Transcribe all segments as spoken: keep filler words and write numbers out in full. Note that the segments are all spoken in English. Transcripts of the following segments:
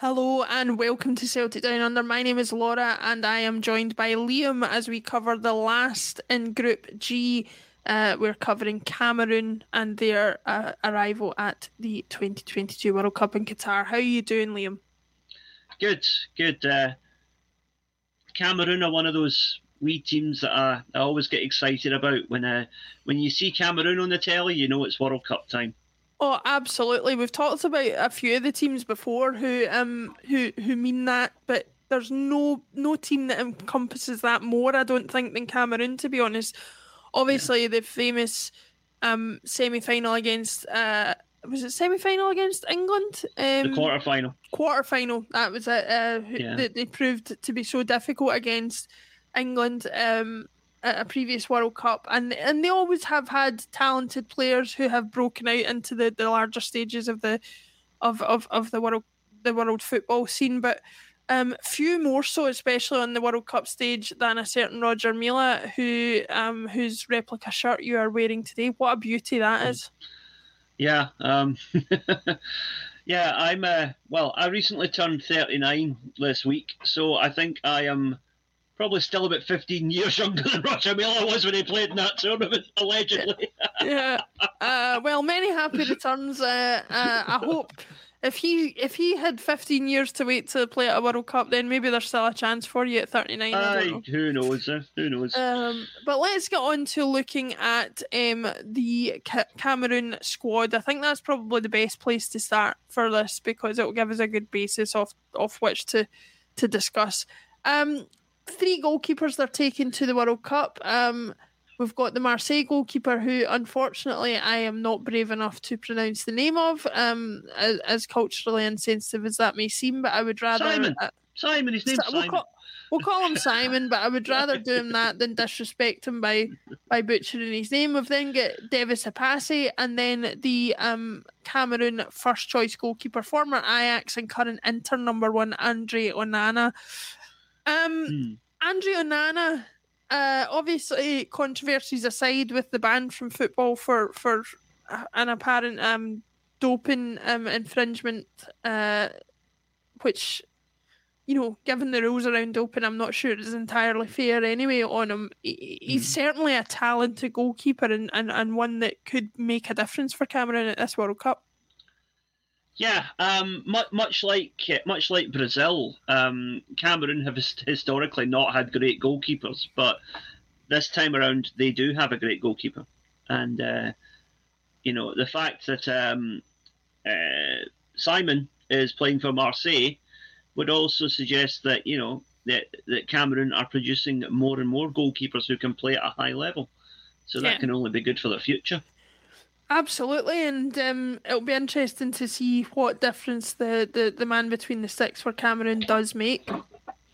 Hello and welcome to Celtic Down Under. My name is Laura and I am joined by Liam as we cover the last in Group G. Uh, we're covering Cameroon and their uh, arrival at the twenty twenty-two World Cup in Qatar. How are you doing, Liam? Good, good. Uh, Cameroon are one of those wee teams that I, I always get excited about. When uh, when you see Cameroon on the telly, you know it's World Cup time. Oh, absolutely. We've talked about a few of the teams before who um who, who mean that, but there's no no team that encompasses that more, I don't think, than Cameroon, to be honest. Obviously, yeah. The famous um semi-final against... Uh, was it semi-final against England? Um, the quarter-final. Quarter-final, that was it. Uh, yeah. That they proved to be so difficult against England um, at a previous World Cup, and and they always have had talented players who have broken out into the, the larger stages of the of, of, of the world the world football scene, but um, few more so, especially on the World Cup stage, than a certain Roger Mila, who um whose replica shirt you are wearing today. What a beauty that is! Yeah, um, yeah, I'm uh, well. I recently turned thirty-nine this week, so I think I am probably still about fifteen years younger than Roger Mila was when he played in that tournament, allegedly. Yeah. Uh, well, many happy returns. Uh, uh, I hope if he if he had fifteen years to wait to play at a World Cup, then maybe there's still a chance for you at thirty-nine. Aye, know. Who knows? Uh, who knows? Um, but let's get on to looking at um, the C- Cameroon squad. I think that's probably the best place to start for this because it will give us a good basis off off which to to discuss. Um. Three goalkeepers they're taking to the World Cup. Um, we've got the Marseille goalkeeper, who unfortunately I am not brave enough to pronounce the name of, um, as, as culturally insensitive as that may seem, but I would rather... Simon! Uh, Simon, his name's we'll Simon. Call, we'll call him Simon, but I would rather do him that than disrespect him by, by butchering his name. We've then got Devis Epassi, and then the um, Cameroon first-choice goalkeeper, former Ajax and current Inter number one, André Onana. Um, hmm. André Onana, uh, obviously controversies aside with the ban from football for, for an apparent um, doping um, infringement, uh, which, you know, given the rules around doping, I'm not sure is entirely fair anyway on him. He, hmm. He's certainly a talented goalkeeper and, and, and one that could make a difference for Cameroon at this World Cup. Yeah, um, much, much like much like Brazil, um, Cameroon have historically not had great goalkeepers, but this time around they do have a great goalkeeper, and uh, you know the fact that um, uh, Simon is playing for Marseille would also suggest that you know that, that Cameroon are producing more and more goalkeepers who can play at a high level, so that yeah. can only be good for the future. Absolutely, and um, it'll be interesting to see what difference the, the, the man between the sticks for Cameroon does make.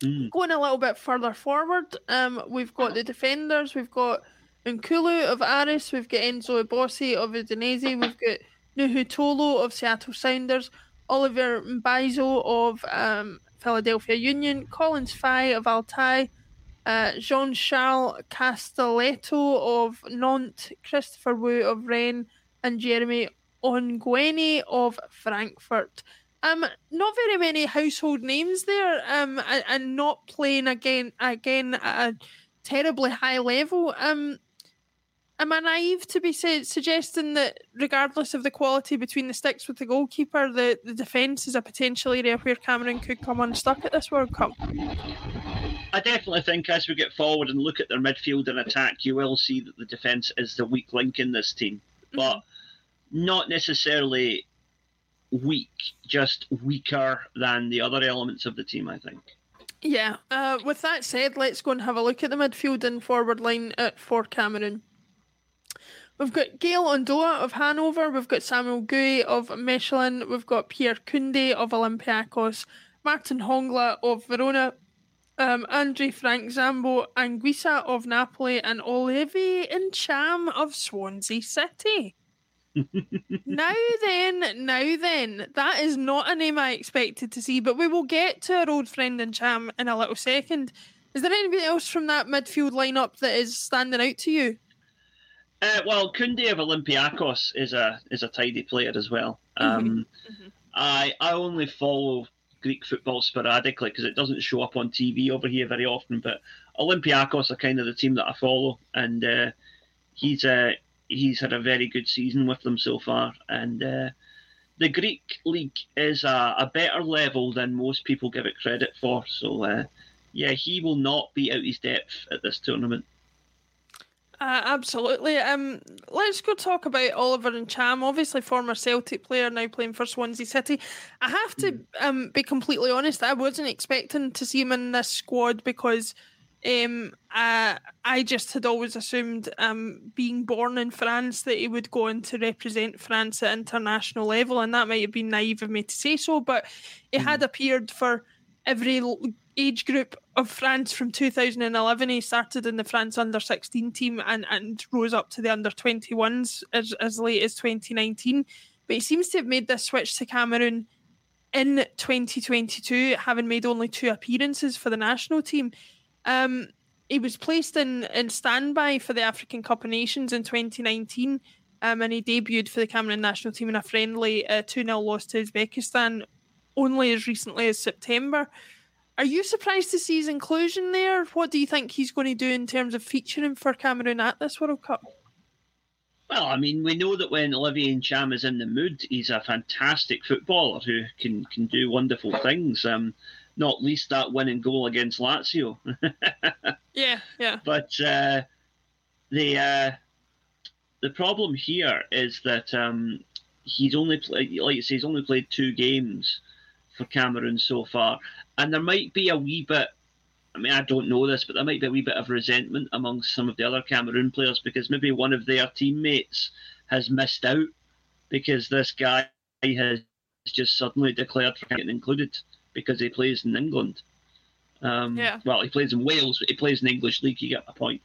Mm. Going a little bit further forward, um, we've got the defenders, we've got Nkulu of Aris, we've got Enzo Ibossi of Udinese, we've got Nuhu Tolo of Seattle Sounders, Oliver Mbazo of um, Philadelphia Union, Collins Fye of Altai, Uh, Jean-Charles Castelletto of Nantes, Christopher Wu of Rennes, and Jeremy Ongwene of Frankfurt. Um, not very many household names there, um, and, and not playing again again at a terribly high level. Um, am I naive to be su- suggesting that regardless of the quality between the sticks with the goalkeeper, the, the defence is a potential area where Cameroon could come unstuck at this World Cup? I definitely think as we get forward and look at their midfield and attack, you will see that the defence is the weak link in this team, but mm-hmm. not necessarily weak, just weaker than the other elements of the team, I think. Yeah. Uh, with that said, let's go and have a look at the midfield and forward line at, for Cameroon. We've got Gael Ondoa of Hanover, we've got Samuel Gouy of Mechelen, we've got Pierre Koundé of Olympiacos, Martin Hongla of Verona, Um, André Frank-Zambo Anguissa of Napoli, and Olivier Ntcham of Swansea City. now then, now then, that is not a name I expected to see, but we will get to our old friend Ntcham in a little second. Is there anybody else from that midfield lineup that is standing out to you? Uh, well, Koundé of Olympiacos is a is a tidy player as well. Um, mm-hmm. Mm-hmm. I I only follow Greek football sporadically because it doesn't show up on T V over here very often. But Olympiacos are kind of the team that I follow, and uh, he's uh, he's had a very good season with them so far. And uh, the Greek league is a, a better level than most people give it credit for. So uh, yeah, he will not be out his depth at this tournament. Uh, absolutely. Um, let's go talk about Oliver Ntcham, obviously former Celtic player, now playing for Swansea City. I have to um, be completely honest, I wasn't expecting to see him in this squad because um, uh, I just had always assumed, um, being born in France, that he would go on to represent France at international level, and that might have been naive of me to say so, but he mm. had appeared for every age group of France from two thousand eleven. He started in the France under sixteen team and, and rose up to the under twenty-ones as, as late as twenty nineteen. But he seems to have made this switch to Cameroon in twenty twenty-two, having made only two appearances for the national team. Um, he was placed in, in standby for the African Cup of Nations in twenty nineteen, um, and he debuted for the Cameroon national team in a friendly uh, two nil loss to Uzbekistan only as recently as September. Are you surprised to see his inclusion there? What do you think he's going to do in terms of featuring for Cameroon at this World Cup? Well, I mean, we know that when Olivier Ntcham is in the mood, he's a fantastic footballer who can, can do wonderful things, um, not least that winning goal against Lazio. yeah, yeah. But uh, the uh, the problem here is that um, he's only played, like you say, he's only played two games for Cameroon so far, and there might be a wee bit, I mean, I don't know this, but there might be a wee bit of resentment amongst some of the other Cameroon players because maybe one of their teammates has missed out because this guy has just suddenly declared for getting included because he plays in England. Um, yeah. Well, he plays in Wales, but he plays in the English league, you get my point.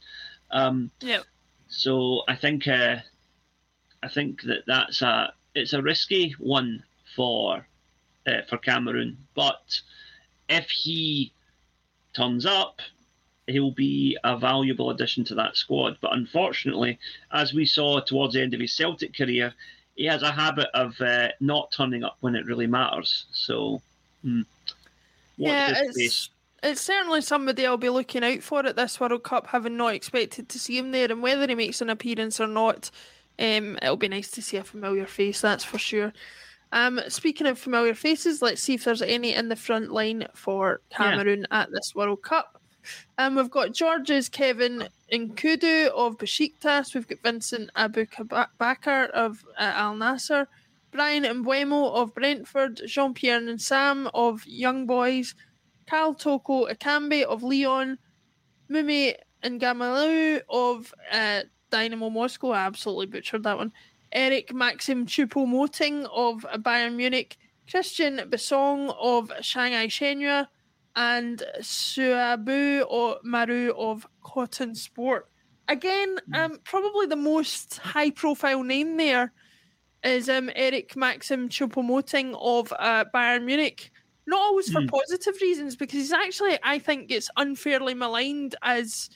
Um, yeah. So I think uh, I think that that's a, it's a risky one for Uh, for Cameroon, but if he turns up, he'll be a valuable addition to that squad. But unfortunately, as we saw towards the end of his Celtic career, he has a habit of uh, not turning up when it really matters. So, hmm, what yeah, it's space? It's certainly somebody I'll be looking out for at this World Cup, having not expected to see him there, and whether he makes an appearance or not, um, it'll be nice to see a familiar face. That's for sure. Um, speaking of familiar faces, let's see if there's any in the front line for Cameroon yeah. at this World Cup. Um, we've got Georges Kevin Nkudu of Besiktas. We've got Vincent Aboubakar of uh, Al Nassr, Brian Mbuemo of Brentford, Jean-Pierre Nansam of Young Boys, Carl Toko Ekambi of Lyon, Mumi Ngamalu of uh, Dynamo Moscow. I absolutely butchered that one. Eric Maxim Choupo-Moting of Bayern Munich, Christian Bessong of Shanghai Shenhua, and Suabu Maru of Cotton Sport. Again, um, probably the most high-profile name there is um, Eric Maxim Choupo-Moting of uh, Bayern Munich. Not always for mm. positive reasons, because he's actually, I think, gets unfairly maligned as...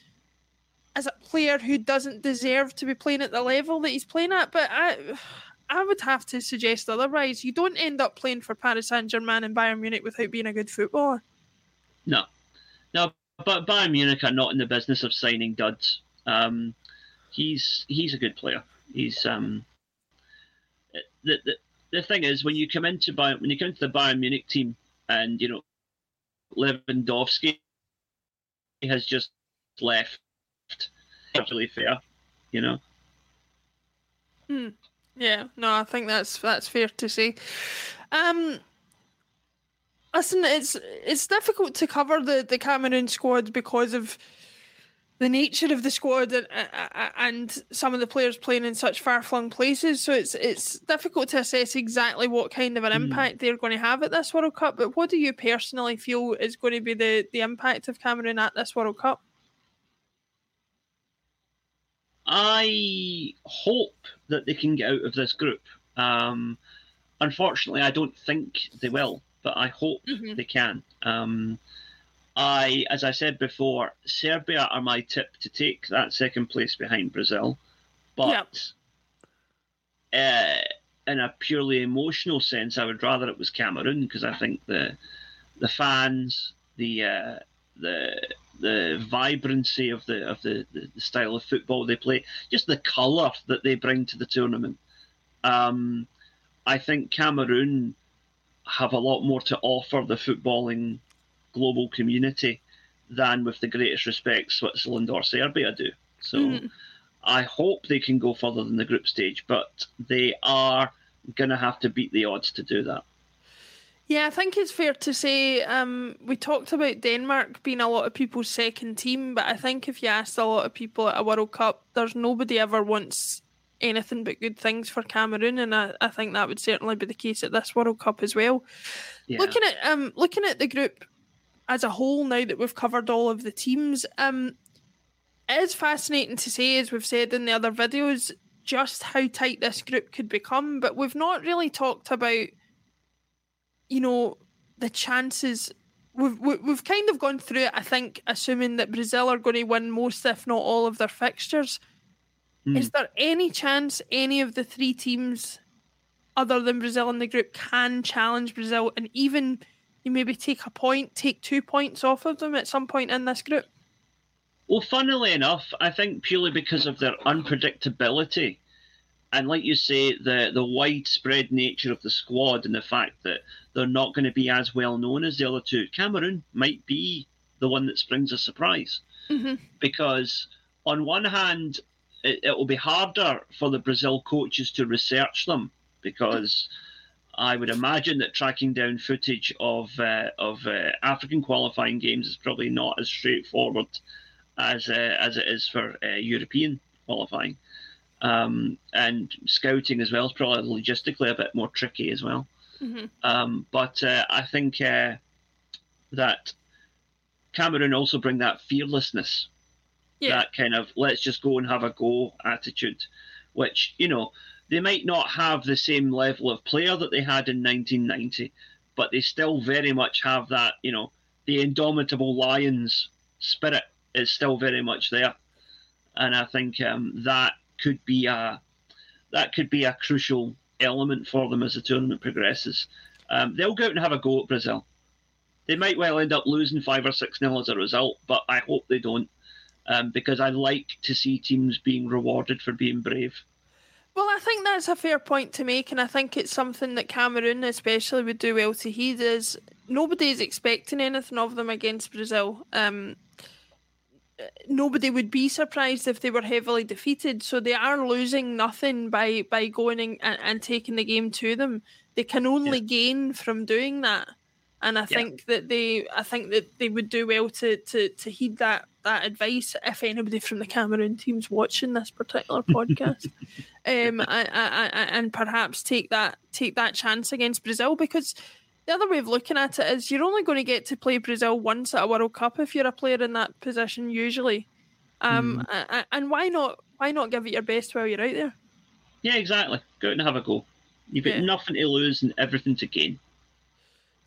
as a player who doesn't deserve to be playing at the level that he's playing at, but I I would have to suggest otherwise. You don't end up playing for Paris Saint-Germain and Bayern Munich without being a good footballer. No. No, but Bayern Munich are not in the business of signing duds. Um, he's he's a good player. He's um, the, the the thing is, when you come into Bayern, when you come into the Bayern Munich team and, you know, Lewandowski has just left, actually fair, you know. Mm. Yeah, no, I think that's that's fair to say. Um, listen, it's it's difficult to cover the, the Cameroon squad because of the nature of the squad and, and some of the players playing in such far-flung places. So it's it's difficult to assess exactly what kind of an mm. impact they're going to have at this World Cup. But what do you personally feel is going to be the, the impact of Cameroon at this World Cup? I hope that they can get out of this group. Um, unfortunately, I don't think they will, but I hope mm-hmm. they can. Um, I, as I said before, Serbia are my tip to take that second place behind Brazil. But yep. uh, in a purely emotional sense, I would rather it was Cameroon because I think the the fans, the uh, the the vibrancy of the of the, the, the style of football they play, just the colour that they bring to the tournament. Um, I think Cameroon have a lot more to offer the footballing global community than, with the greatest respect, Switzerland or Serbia do. So mm-hmm. I hope they can go further than the group stage, but they are going to have to beat the odds to do that. Yeah, I think it's fair to say, um, we talked about Denmark being a lot of people's second team, but I think if you asked a lot of people at a World Cup, there's nobody ever wants anything but good things for Cameroon, and I, I think that would certainly be the case at this World Cup as well. Yeah. Looking at um, looking at the group as a whole, now that we've covered all of the teams, um, it is fascinating to see, as we've said in the other videos, just how tight this group could become, but we've not really talked about, you know, the chances. We've, we've kind of gone through it, I think, assuming that Brazil are going to win most, if not all, of their fixtures. Mm. Is there any chance any of the three teams other than Brazil in the group can challenge Brazil and even you maybe take a point, take two points off of them at some point in this group? Well, funnily enough, I think purely because of their unpredictability and, like you say, the, the widespread nature of the squad and the fact that they're not going to be as well known as the other two, Cameroon might be the one that springs a surprise. Mm-hmm. Because on one hand, it, it will be harder for the Brazil coaches to research them, because I would imagine that tracking down footage of uh, of uh, African qualifying games is probably not as straightforward as uh, as it is for uh, European qualifying, um, and scouting as well is probably logistically a bit more tricky as well. Mm-hmm. Um, but uh, I think uh, that Cameroon also bring that fearlessness. Yeah. That kind of let's just go and have a go attitude, which, you know, they might not have the same level of player that they had in nineteen ninety, but they still very much have that, you know, the indomitable Lions spirit is still very much there. And I think um, that could be a that could be a crucial element for them as the tournament progresses. Um, they'll go out and have a go at Brazil. They might well end up losing five or six nil as a result, but I hope they don't. Um, because I like to see teams being rewarded for being brave. Well, I think that's a fair point to make, and I think it's something that Cameroon especially would do well to heed, is nobody's expecting anything of them against Brazil. Um, nobody would be surprised if they were heavily defeated, so they are losing nothing by, by going and, and taking the game to them. They can only yeah. gain from doing that. And I yeah. think that they, I think that they would do well to to, to heed that, that advice. If anybody from the Cameroon team's watching this particular podcast, um, I, I, I, and perhaps take that take that chance against Brazil, because the other way of looking at it is you're only going to get to play Brazil once at a World Cup if you're a player in that position usually. Um, mm. I, I, and why not? Why not give it your best while you're out there? Yeah, exactly. Go out and have a go. You've got yeah. nothing to lose and everything to gain.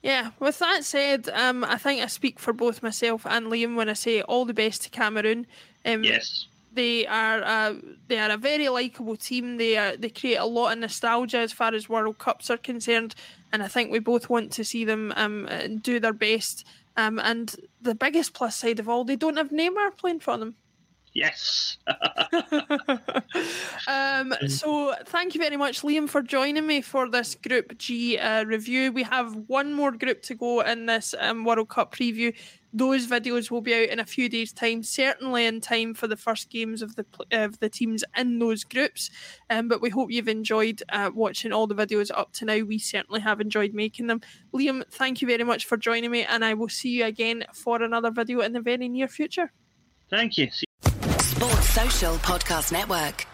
Yeah, with that said, um, I think I speak for both myself and Liam when I say all the best to Cameroon. Um, yes, they are a, they are a very likeable team. They are, they create a lot of nostalgia as far as World Cups are concerned, and I think we both want to see them um, do their best. Um, and the biggest plus side of all, they don't have Neymar playing for them. Yes. um, so thank you very much, Liam, for joining me for this Group G uh, review. We have one more group to go in this um, World Cup preview. Those videos will be out in a few days' time, certainly in time for the first games of the uh, of the teams in those groups. Um, but we hope you've enjoyed uh, watching all the videos up to now. We certainly have enjoyed making them. Liam, thank you very much for joining me, and I will see you again for another video in the very near future. Thank you. See- Sports Social Podcast Network.